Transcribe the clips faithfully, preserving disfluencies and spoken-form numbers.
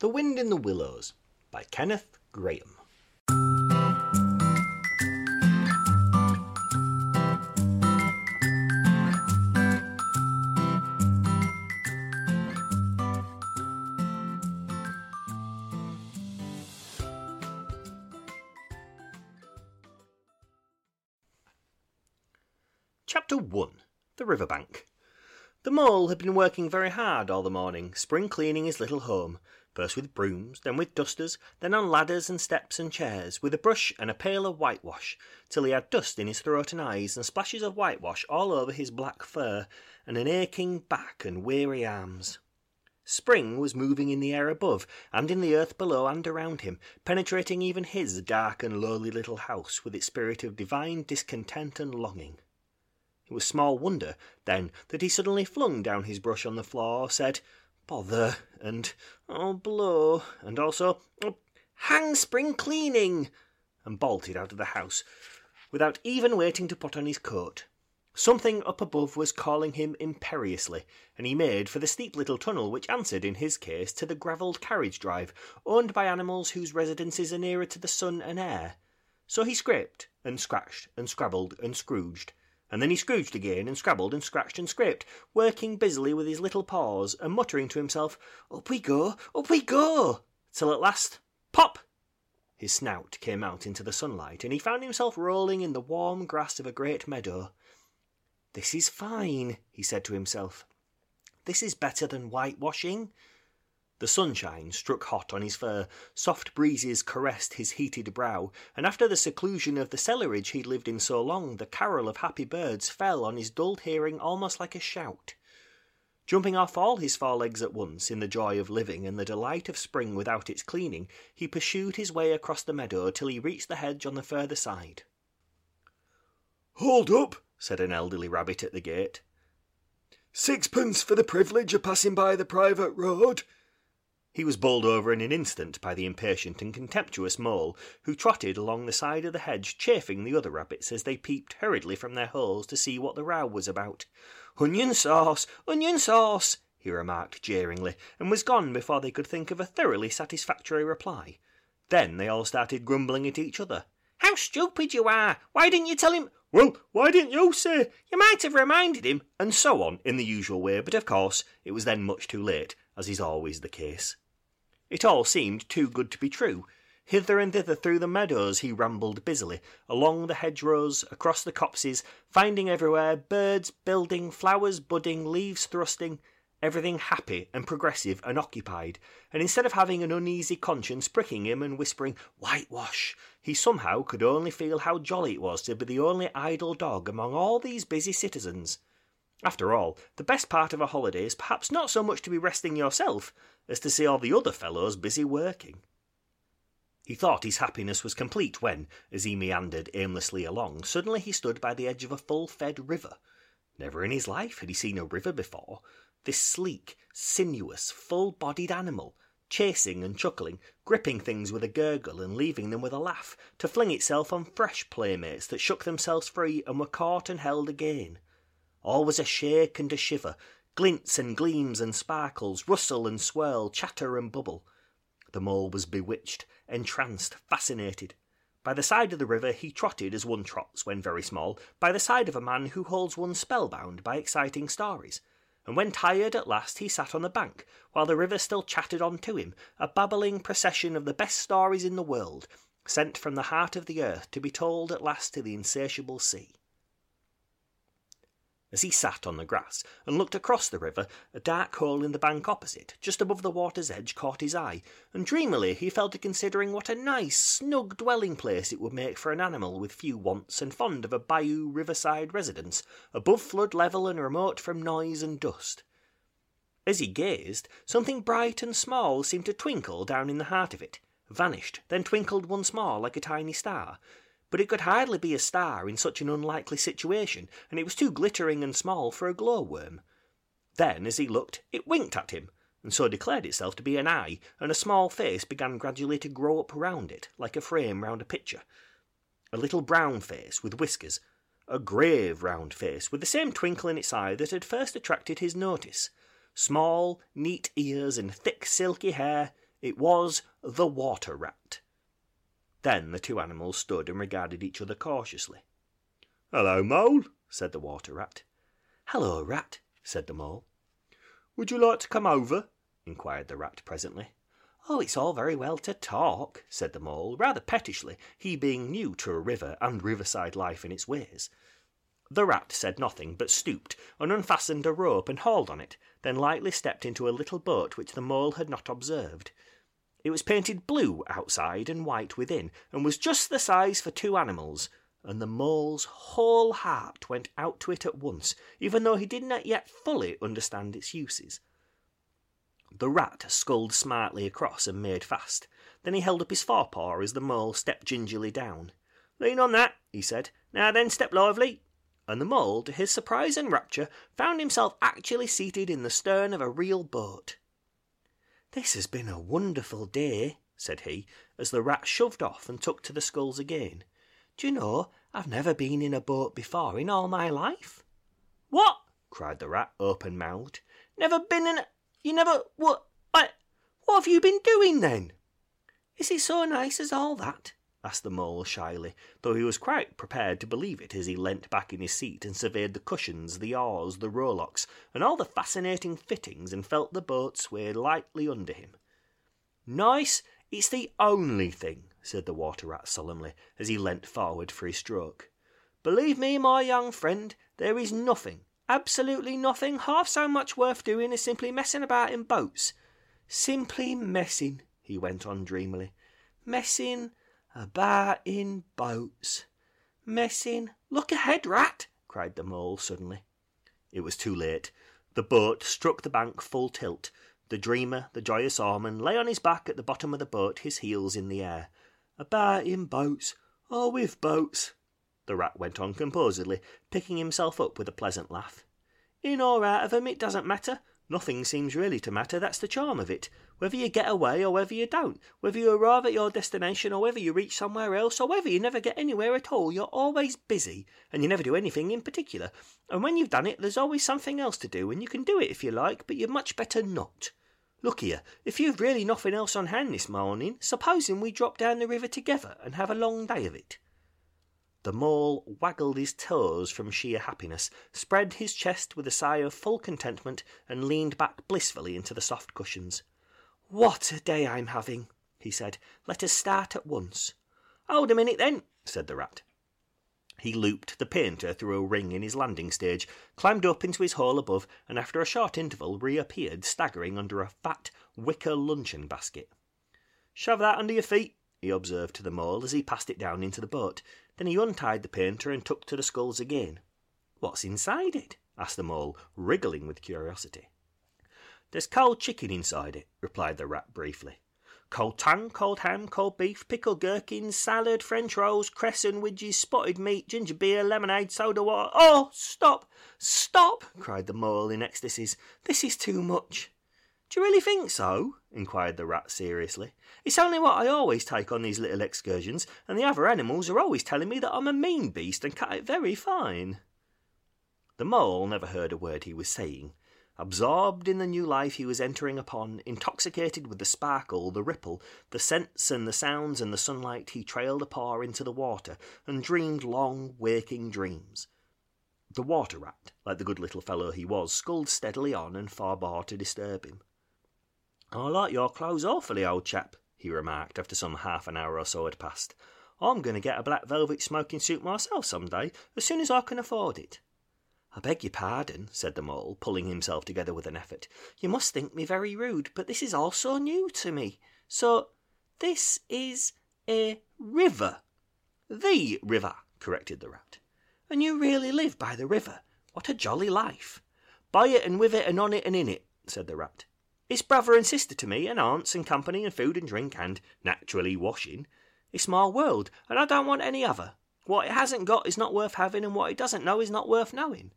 The Wind in the Willows by Kenneth Graham. Chapter one. The Riverbank. The mole had been working very hard all the morning, spring cleaning his little home, first with brooms, then with dusters, then on ladders and steps and chairs, with a brush and a pail of whitewash, till he had dust in his throat and eyes, and splashes of whitewash all over his black fur, and an aching back and weary arms. Spring was moving in the air above, and in the earth below and around him, penetrating even his dark and lowly little house with its spirit of divine discontent and longing. It was small wonder, then, that he suddenly flung down his brush on the floor, said, "Bother," and "Oh, blow," and also, "Oh, hang spring cleaning," and bolted out of the house, without even waiting to put on his coat. Something up above was calling him imperiously, and he made for the steep little tunnel which answered, in his case, to the gravelled carriage drive, owned by animals whose residences are nearer to the sun and air. So he scraped, and scratched, and scrabbled, and scrooged. And then he scrooged again, and scrabbled, and scratched, and scraped, working busily with his little paws, and muttering to himself, "Up we go, up we go," till at last, pop! His snout came out into the sunlight, and he found himself rolling in the warm grass of a great meadow. "This is fine," he said to himself. "This is better than whitewashing." The sunshine struck hot on his fur, soft breezes caressed his heated brow, and after the seclusion of the cellarage he'd lived in so long, the carol of happy birds fell on his dulled hearing almost like a shout. Jumping off all his four legs at once, in the joy of living and the delight of spring without its cleaning, he pursued his way across the meadow till he reached the hedge on the further side. "Hold up," said an elderly rabbit at the gate. "Sixpence for the privilege of passing by the private road." He was bowled over in an instant by the impatient and contemptuous mole, who trotted along the side of the hedge, chafing the other rabbits as they peeped hurriedly from their holes to see what the row was about. "Onion sauce! Onion sauce!" he remarked jeeringly, and was gone before they could think of a thoroughly satisfactory reply. Then they all started grumbling at each other. "How stupid you are! Why didn't you tell him?" "Well, why didn't you say?" "You might have reminded him," and so on in the usual way, but of course it was then much too late, as is always the case. It all seemed too good to be true. Hither and thither through the meadows he rambled busily, along the hedgerows, across the copses, finding everywhere birds building, flowers budding, leaves thrusting, everything happy and progressive and occupied, and instead of having an uneasy conscience pricking him and whispering "whitewash," he somehow could only feel how jolly it was to be the only idle dog among all these busy citizens. After all, the best part of a holiday is perhaps not so much to be resting yourself as to see all the other fellows busy working. He thought his happiness was complete when, as he meandered aimlessly along, suddenly he stood by the edge of a full-fed river. Never in his life had he seen a river before. This sleek, sinuous, full-bodied animal, chasing and chuckling, gripping things with a gurgle and leaving them with a laugh, to fling itself on fresh playmates that shook themselves free and were caught and held again. All was a shake and a shiver, glints and gleams and sparkles, rustle and swirl, chatter and bubble. The mole was bewitched, entranced, fascinated. By the side of the river he trotted as one trots when very small, by the side of a man who holds one spellbound by exciting stories, and when tired at last he sat on the bank, while the river still chattered on to him, a babbling procession of the best stories in the world, sent from the heart of the earth to be told at last to the insatiable sea. As he sat on the grass and looked across the river, a dark hole in the bank opposite, just above the water's edge, caught his eye, and dreamily he fell to considering what a nice, snug dwelling-place it would make for an animal with few wants and fond of a bayou riverside residence, above flood level and remote from noise and dust. As he gazed, something bright and small seemed to twinkle down in the heart of it, vanished, then twinkled once more like a tiny star. But it could hardly be a star in such an unlikely situation, and it was too glittering and small for a glowworm. Then, as he looked, it winked at him, and so declared itself to be an eye, and a small face began gradually to grow up round it, like a frame round a picture. A little brown face with whiskers, a grave round face with the same twinkle in its eye that had first attracted his notice, small, neat ears and thick silky hair, It was the water rat. Then the two animals stood and regarded each other cautiously. "Hello, Mole," said the water rat. "Hello, Rat," said the Mole. "Would you like to come over?" inquired the rat presently. "Oh, it's all very well to talk," said the Mole, rather pettishly, he being new to a river and riverside life and its ways. The rat said nothing, but stooped and unfastened a rope and hauled on it, then lightly stepped into a little boat which the Mole had not observed. It was painted blue outside and white within, and was just the size for two animals, and the Mole's whole heart went out to it at once, even though he did not yet fully understand its uses. The rat sculled smartly across and made fast. Then he held up his forepaw as the Mole stepped gingerly down. "Lean on that," he said. "Now then, step lively." And the Mole, to his surprise and rapture, found himself actually seated in the stern of a real boat. "This has been a wonderful day," said he, as the rat shoved off and took to the sculls again. "Do you know, I've never been in a boat before in all my life." "What?" cried the rat, open-mouthed. "Never been in a... You never... What... I, what have you been doing, then?" "Is it so nice as all that?" asked the Mole shyly, though he was quite prepared to believe it as he leant back in his seat and surveyed the cushions, the oars, the rowlocks, and all the fascinating fittings, and felt the boat sway lightly under him. "Nice? It's the only thing," said the water rat solemnly, as he leant forward for his stroke. "Believe me, my young friend, there is nothing, absolutely nothing, half so much worth doing as simply messing about in boats. Simply messing," he went on dreamily, "messing about in boats. Messing..." "Look ahead, Rat!" cried the Mole suddenly. It was too late. The boat struck the bank full tilt. The dreamer, the joyous oarman, lay on his back at the bottom of the boat, his heels in the air. "About in boats, or with boats," the rat went on composedly, picking himself up with a pleasant laugh. "In or out of 'em, it doesn't matter. Nothing seems really to matter, that's the charm of it. Whether you get away or whether you don't, whether you arrive at your destination or whether you reach somewhere else or whether you never get anywhere at all, you're always busy, and you never do anything in particular, and when you've done it there's always something else to do, and you can do it if you like, but you're much better not. Look here, if you've really nothing else on hand this morning, supposing we drop down the river together and have a long day of it." The Mole waggled his toes from sheer happiness, spread his chest with a sigh of full contentment, and leaned back blissfully into the soft cushions. "What a day I'm having," he said. "Let us start at once." "Hold a minute, then," said the rat. He looped the painter through a ring in his landing stage, climbed up into his hole above, and after a short interval reappeared, staggering under a fat wicker luncheon basket. "Shove that under your feet," he observed to the Mole as he passed it down into the boat. Then he untied the painter and took to the sculls again. "What's inside it?" asked the Mole, wriggling with curiosity. "There's cold chicken inside it," replied the rat briefly. "Cold tongue, cold ham, cold beef, pickled gherkins, salad, french rolls, cresson, widges, spotted meat, ginger beer, lemonade, soda water..." "Oh, stop, stop!" cried the Mole in ecstasies. "This is too much." "Do you really think so?" inquired the rat seriously. "It's only what I always take on these little excursions, and the other animals are always telling me that I'm a mean beast and cut it very fine." The Mole never heard a word he was saying. Absorbed in the new life he was entering upon, intoxicated with the sparkle, the ripple, the scents and the sounds and the sunlight, he trailed a paw into the water and dreamed long, waking dreams. The water rat, like the good little fellow he was, sculled steadily on and forbore to disturb him. "I like your clothes awfully, old chap," he remarked, after some half an hour or so had passed. "I'm going to get a black velvet smoking suit myself some day, as soon as I can afford it." "I beg your pardon," said the Mole, pulling himself together with an effort. "You must think me very rude, but this is all so new to me. So, this is a river." "The river," corrected the rat. "And you really live by the river? What a jolly life." "By it and with it and on it and in it," said the rat. "It's brother and sister to me, and aunts, and company, and food and drink, and, naturally, washing. It's my world, and I don't want any other. What it hasn't got is not worth having, and what it doesn't know is not worth knowing.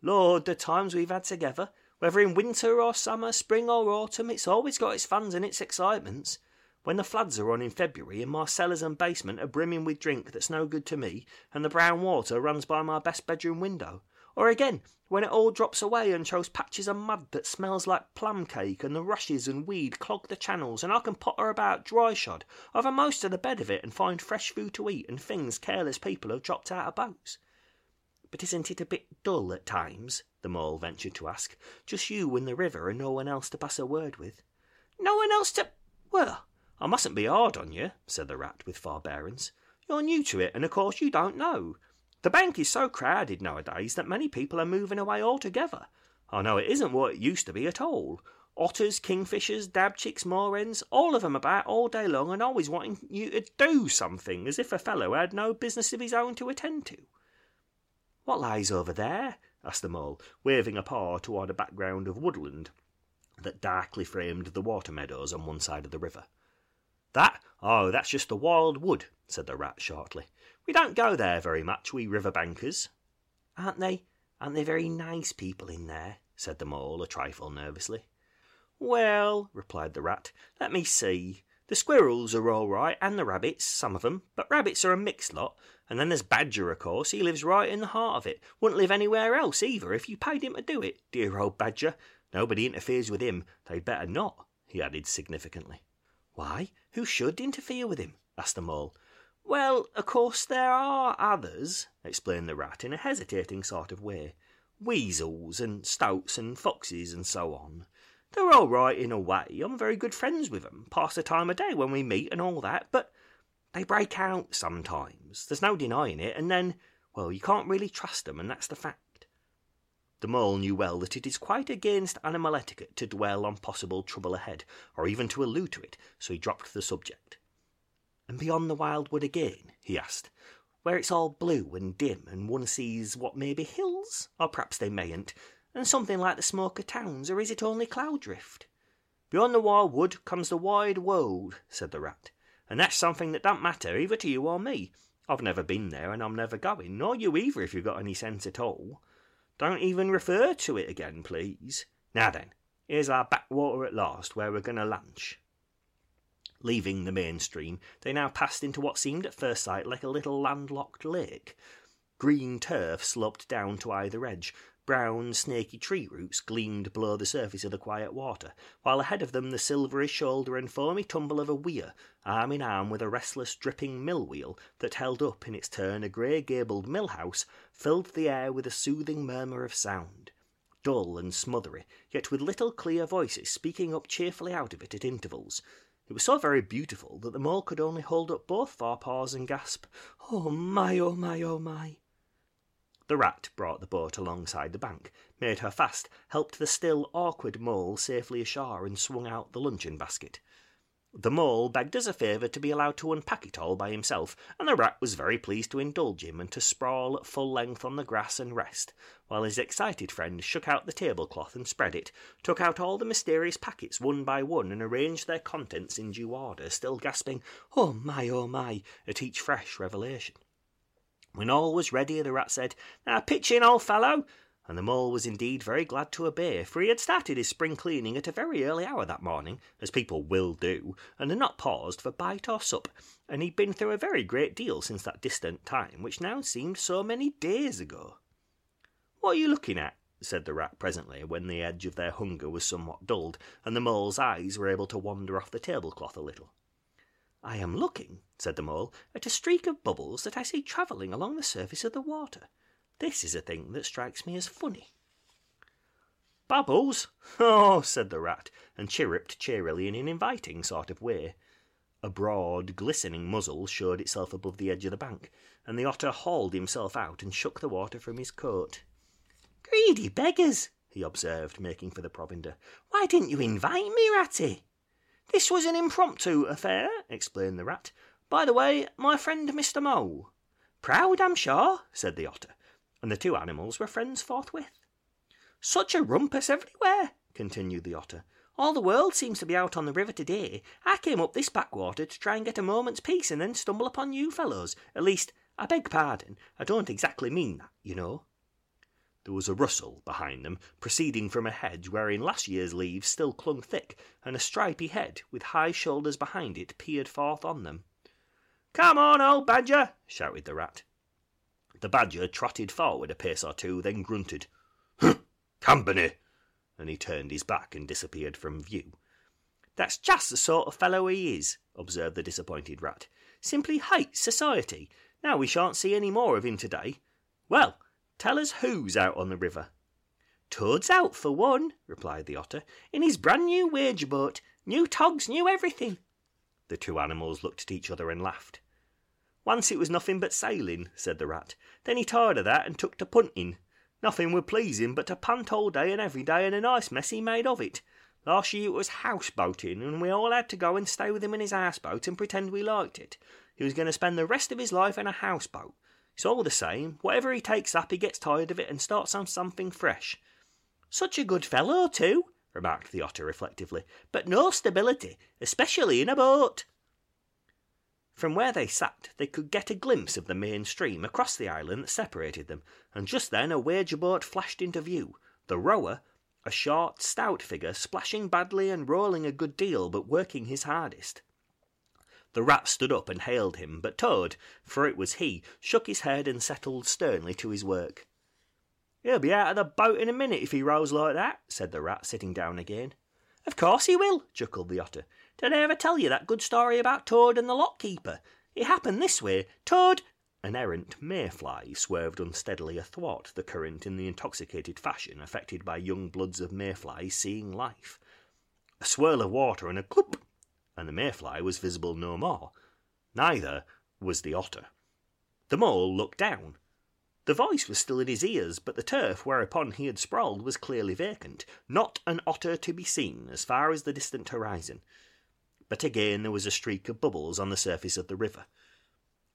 Lord, the times we've had together, whether in winter or summer, spring or autumn, it's always got its funs and its excitements. When the floods are on in February, and my cellars and basement are brimming with drink that's no good to me, and the brown water runs by my best bedroom window, Or again, when it all drops away and shows patches of mud that smells like plum cake, and the rushes and weed clog the channels, and I can potter about dry-shod over most of the bed of it and find fresh food to eat and things careless people have dropped out of boats. But isn't it a bit dull at times? The mole ventured to ask. Just you and the river and no one else to pass a word with. No one else to... Well, I mustn't be hard on you, said the rat with forbearance. You're new to it, and of course you don't know. The bank is so crowded nowadays that many people are moving away altogether. I know it isn't what it used to be at all. Otters, kingfishers, dabchicks, moorens, all of them about all day long and always wanting you to do something, as if a fellow had no business of his own to attend to. What lies over there? Asked the mole, waving a paw toward a background of woodland that darkly framed the water meadows on one side of the river. That? Oh, that's just the wild wood, said the rat shortly. We don't go there very much, we riverbankers. Aren't they? Aren't they very nice people in there? Said the mole, a trifle nervously. Well, replied the rat, let me see. The squirrels are all right, and the rabbits, some of them, but rabbits are a mixed lot. And then there's Badger, of course, he lives right in the heart of it. Wouldn't live anywhere else either if you paid him to do it, dear old Badger. Nobody interferes with him, they'd better not, he added significantly. Why, who should interfere with him? Asked the mole. Well, of course there are others, explained the rat in a hesitating sort of way. Weasels and stoats and foxes and so on. They're all right in a way, I'm very good friends with them, past the time of day when we meet and all that, but they break out sometimes, there's no denying it, and then, well, you can't really trust them, and that's the fact. The mole knew well that it is quite against animal etiquette to dwell on possible trouble ahead, or even to allude to it, so he dropped the subject. And beyond the wild wood again, he asked, where it's all blue and dim, and one sees what may be hills, or perhaps they mayn't, and something like the smoke of towns, or is it only cloud drift? Beyond the wild wood comes the wide world, said the rat, and that's something that don't matter either to you or me. I've never been there, and I'm never going, nor you either if you've got any sense at all. Don't even refer to it again, please. Now then, here's our backwater at last, where we're going to lunch. Leaving the main stream, they now passed into what seemed at first sight like a little landlocked lake. Green turf sloped down to either edge. Brown, snaky tree roots gleamed below the surface of the quiet water, while ahead of them the silvery shoulder and foamy tumble of a weir, arm in arm with a restless, dripping mill-wheel that held up in its turn a grey-gabled mill-house, filled the air with a soothing murmur of sound, dull and smothery, yet with little clear voices speaking up cheerfully out of it at intervals. It was so very beautiful that the mole could only hold up both forepaws and gasp, "Oh my, oh my, oh my!" The rat brought the boat alongside the bank, made her fast, helped the still, awkward mole safely ashore and swung out the luncheon basket. The mole begged as a favour to be allowed to unpack it all by himself, and the rat was very pleased to indulge him and to sprawl at full length on the grass and rest, while his excited friend shook out the tablecloth and spread it, took out all the mysterious packets one by one and arranged their contents in due order, still gasping, "Oh my, oh my," at each fresh revelation. When all was ready, the rat said, "Now pitch in, old fellow," and the mole was indeed very glad to obey, for he had started his spring cleaning at a very early hour that morning, as people will do, and had not paused for bite or sup, and he'd been through a very great deal since that distant time, which now seemed so many days ago. "What are you looking at?" said the rat presently, when the edge of their hunger was somewhat dulled, and the mole's eyes were able to wander off the tablecloth a little. "I am looking," said the mole, "at a streak of bubbles that I see travelling along the surface of the water. This is a thing that strikes me as funny." "Bubbles? Oh," said the rat, and chirruped cheerily in an inviting sort of way. A broad, glistening muzzle showed itself above the edge of the bank, and the otter hauled himself out and shook the water from his coat. "Greedy beggars," he observed, making for the provender. "Why didn't you invite me, Ratty?" "This was an impromptu affair," explained the rat. "By the way, my friend Mister Mole." "Proud, I'm sure," said the otter, and the two animals were friends forthwith. "Such a rumpus everywhere," continued the otter. "All the world seems to be out on the river today. I came up this backwater to try and get a moment's peace and then stumble upon you fellows. At least, I beg pardon, I don't exactly mean that, you know." There was a rustle behind them, proceeding from a hedge wherein last year's leaves still clung thick, and a stripy head, with high shoulders behind it, peered forth on them. "Come on, old Badger!" shouted the rat. The badger trotted forward a pace or two, then grunted, "Huh, company," and he turned his back and disappeared from view. "That's just the sort of fellow he is," observed the disappointed rat. "Simply hates society. Now we shan't see any more of him today. Well, tell us who's out on the river." "Toad's out, for one," replied the otter, "in his brand-new wage boat. New togs, new everything." The two animals looked at each other and laughed. "Once it was nothing but sailing," said the rat. "Then he tired of that and took to punting. Nothing would please him but to punt all day and every day, and a nice mess he made of it. Last year it was houseboating, and we all had to go and stay with him in his houseboat and pretend we liked it. He was going to spend the rest of his life in a houseboat. It's all the same. Whatever he takes up, he gets tired of it and starts on something fresh." "Such a good fellow, too," remarked the otter reflectively, "but no stability, especially in a boat." From where they sat they could get a glimpse of the main stream across the island that separated them, and just then a wager boat flashed into view. The rower, a short, stout figure, splashing badly and rolling a good deal, but working his hardest. The rat stood up and hailed him, but Toad, for it was he, shook his head and settled sternly to his work. "He'll be out of the boat in a minute if he rows like that," said the rat, sitting down again. "Of course he will," chuckled the otter. "Did I ever tell you that good story about Toad and the lock-keeper? It happened this way. Toad—" An errant mayfly swerved unsteadily athwart the current in the intoxicated fashion affected by young bloods of mayflies seeing life. A swirl of water and a clup, and the mayfly was visible no more. Neither was the otter. The mole looked down. The voice was still in his ears, but the turf whereupon he had sprawled was clearly vacant, not an otter to be seen as far as the distant horizon. But again there was a streak of bubbles on the surface of the river.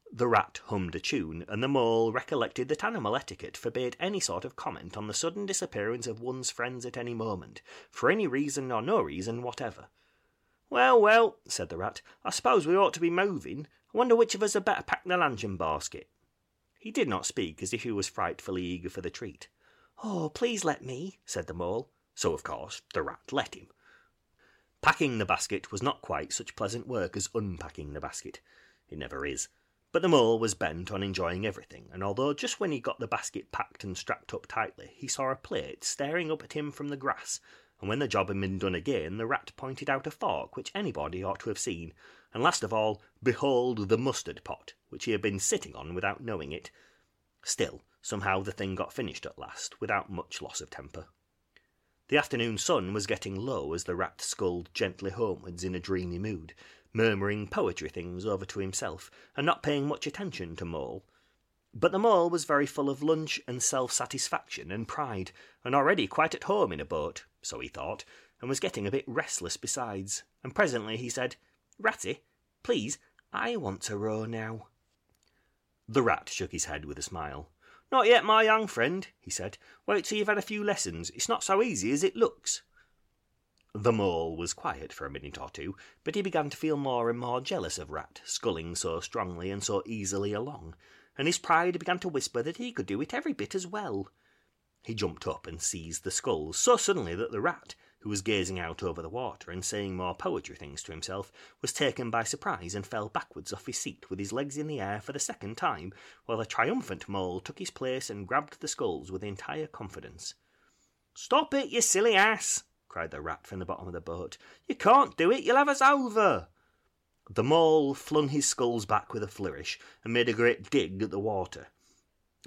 The rat hummed a tune, and the mole recollected that animal etiquette forbade any sort of comment on the sudden disappearance of one's friends at any moment, for any reason or no reason whatever. "Well, well," said the rat, "I suppose we ought to be moving. I wonder which of us had better pack the luncheon basket." He did not speak, as if he was frightfully eager for the treat. "Oh, please let me," said the mole. So, of course, the rat let him. Packing the basket was not quite such pleasant work as unpacking the basket. It never is. But the mole was bent on enjoying everything, and although just when he got the basket packed and strapped up tightly, he saw a plate staring up at him from the grass, and when the job had been done again, the rat pointed out a fork which anybody ought to have seen, and last of all, behold the mustard pot, which he had been sitting on without knowing it. Still, somehow the thing got finished at last, without much loss of temper. The afternoon sun was getting low as the rat sculled gently homewards in a dreamy mood, murmuring poetry things over to himself, and not paying much attention to Mole. But the mole was very full of lunch and self-satisfaction and pride, and already quite at home in a boat, so he thought, and was getting a bit restless besides, and presently he said, "Ratty, please, I want to row now." The rat shook his head with a smile. "Not yet, my young friend," he said. "Wait till you've had a few lessons. It's not so easy as it looks." The mole was quiet for a minute or two, but he began to feel more and more jealous of Rat, sculling so strongly and so easily along, and his pride began to whisper that he could do it every bit as well. He jumped up and seized the sculls so suddenly that the rat, who was gazing out over the water and saying more poetry things to himself, was taken by surprise and fell backwards off his seat with his legs in the air for the second time, while the triumphant mole took his place and grabbed the sculls with entire confidence. "Stop it, you silly ass!" cried the rat from the bottom of the boat. "You can't do it, you'll have us over!" The mole flung his sculls back with a flourish and made a great dig at the water.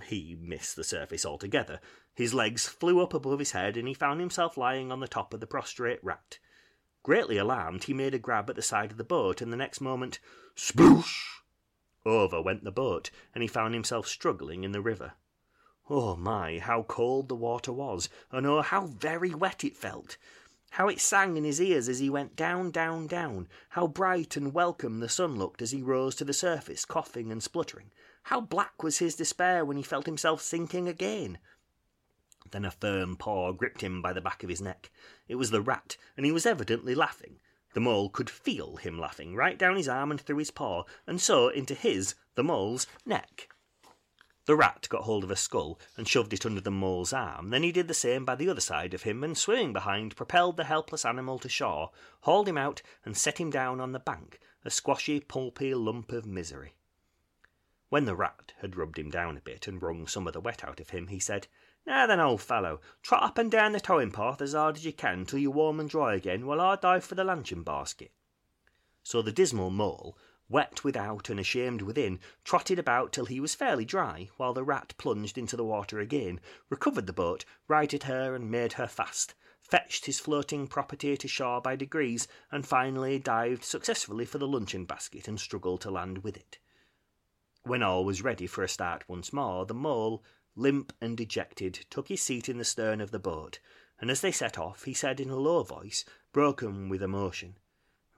He missed the surface altogether. His legs flew up above his head, and he found himself lying on the top of the prostrate rat. Greatly alarmed, he made a grab at the side of the boat, and the next moment, sploosh! Over went the boat, and he found himself struggling in the river. Oh my, how cold the water was, and oh, how very wet it felt! How it sang in his ears as he went down, down, down, how bright and welcome the sun looked as he rose to the surface, coughing and spluttering. How black was his despair when he felt himself sinking again! Then a firm paw gripped him by the back of his neck. It was the rat, and he was evidently laughing. The mole could feel him laughing, right down his arm and through his paw, and so into his, the mole's, neck. The rat got hold of a scull and shoved it under the mole's arm, then he did the same by the other side of him, and swimming behind, propelled the helpless animal to shore, hauled him out, and set him down on the bank, a squashy, pulpy lump of misery. When the rat had rubbed him down a bit and wrung some of the wet out of him, he said, "Now then, old fellow, trot up and down the towing path as hard as you can till you're warm and dry again, while I dive for the luncheon basket." So the dismal mole, wet without and ashamed within, trotted about till he was fairly dry, while the rat plunged into the water again, recovered the boat, righted her and made her fast, fetched his floating property to shore by degrees, and finally dived successfully for the luncheon basket and struggled to land with it. When all was ready for a start once more, the mole, limp and dejected, took his seat in the stern of the boat, and as they set off he said in a low voice, broken with emotion,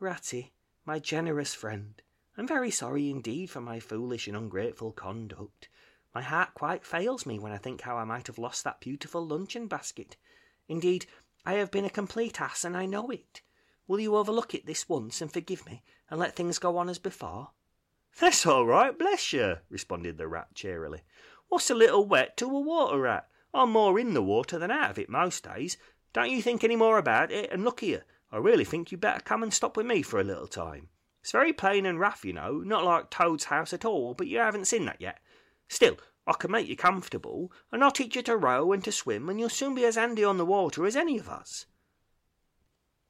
"Ratty, my generous friend, I'm very sorry indeed for my foolish and ungrateful conduct. My heart quite fails me when I think how I might have lost that beautiful luncheon basket. Indeed, I have been a complete ass, and I know it. Will you overlook it this once and forgive me, and let things go on as before?" "That's all right, bless you," responded the rat cheerily. "What's a little wet to a water rat? I'm more in the water than out of it most days. Don't you think any more about it, and look here, I really think you'd better come and stop with me for a little time. It's very plain and rough, you know, not like Toad's house at all, but you haven't seen that yet. Still, I can make you comfortable, and I'll teach you to row and to swim, and you'll soon be as handy on the water as any of us."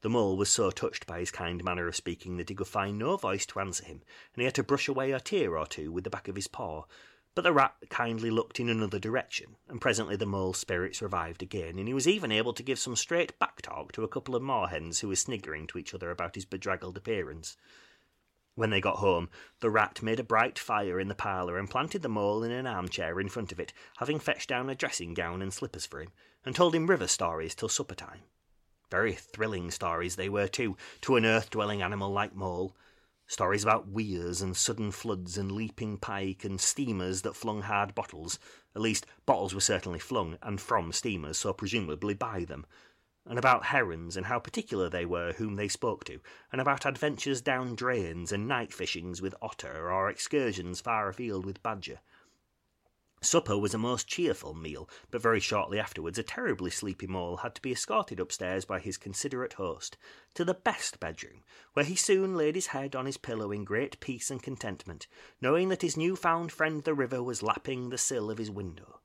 The mole was so touched by his kind manner of speaking that he could find no voice to answer him, and he had to brush away a tear or two with the back of his paw. But the rat kindly looked in another direction, and presently the mole's spirits revived again, and he was even able to give some straight back talk to a couple of moorhens who were sniggering to each other about his bedraggled appearance. When they got home, the rat made a bright fire in the parlour and planted the mole in an armchair in front of it, having fetched down a dressing gown and slippers for him, and told him river stories till supper time. Very thrilling stories they were too, to an earth-dwelling animal like Mole. Stories about weirs and sudden floods and leaping pike and steamers that flung hard bottles. At least, bottles were certainly flung, and from steamers, so presumably by them. And about herons and how particular they were whom they spoke to, and about adventures down drains and night fishings with otter or excursions far afield with badger. Supper was a most cheerful meal, but very shortly afterwards a terribly sleepy mole had to be escorted upstairs by his considerate host to the best bedroom, where he soon laid his head on his pillow in great peace and contentment, knowing that his new-found friend the river was lapping the sill of his window.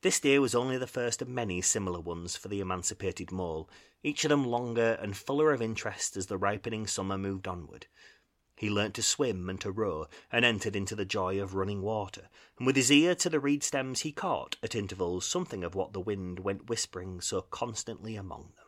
This day was only the first of many similar ones for the emancipated mole, each of them longer and fuller of interest as the ripening summer moved onward. He learnt to swim and to row, and entered into the joy of running water, and with his ear to the reed stems he caught, at intervals, something of what the wind went whispering so constantly among them.